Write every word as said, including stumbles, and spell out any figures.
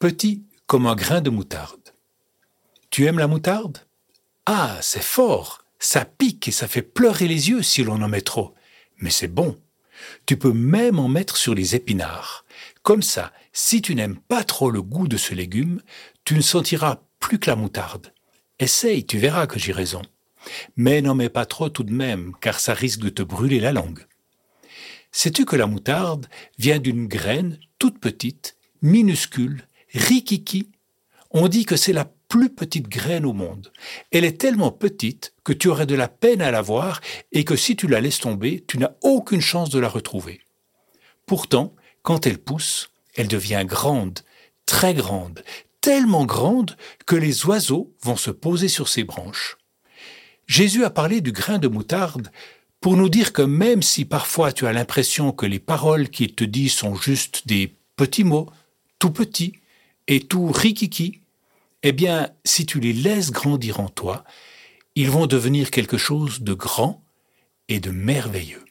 petit comme un grain de moutarde. Tu aimes la moutarde ? Ah, c'est fort, ça pique et ça fait pleurer les yeux si l'on en met trop. Mais c'est bon. Tu peux même en mettre sur les épinards. Comme ça, si tu n'aimes pas trop le goût de ce légume, tu ne sentiras plus que la moutarde. Essaye, tu verras que j'ai raison. Mais n'en mets pas trop tout de même, car ça risque de te brûler la langue. Sais-tu que la moutarde vient d'une graine toute petite, minuscule, rikiki ? On dit que c'est la plus petite graine au monde. Elle est tellement petite que tu aurais de la peine à la voir et que si tu la laisses tomber, tu n'as aucune chance de la retrouver. Pourtant, quand elle pousse, elle devient grande, très grande, tellement grande que les oiseaux vont se poser sur ses branches. Jésus a parlé du grain de moutarde pour nous dire que même si parfois tu as l'impression que les paroles qu'il te dit sont juste des petits mots, tout petits et tout rikiki, eh bien, si tu les laisses grandir en toi, ils vont devenir quelque chose de grand et de merveilleux.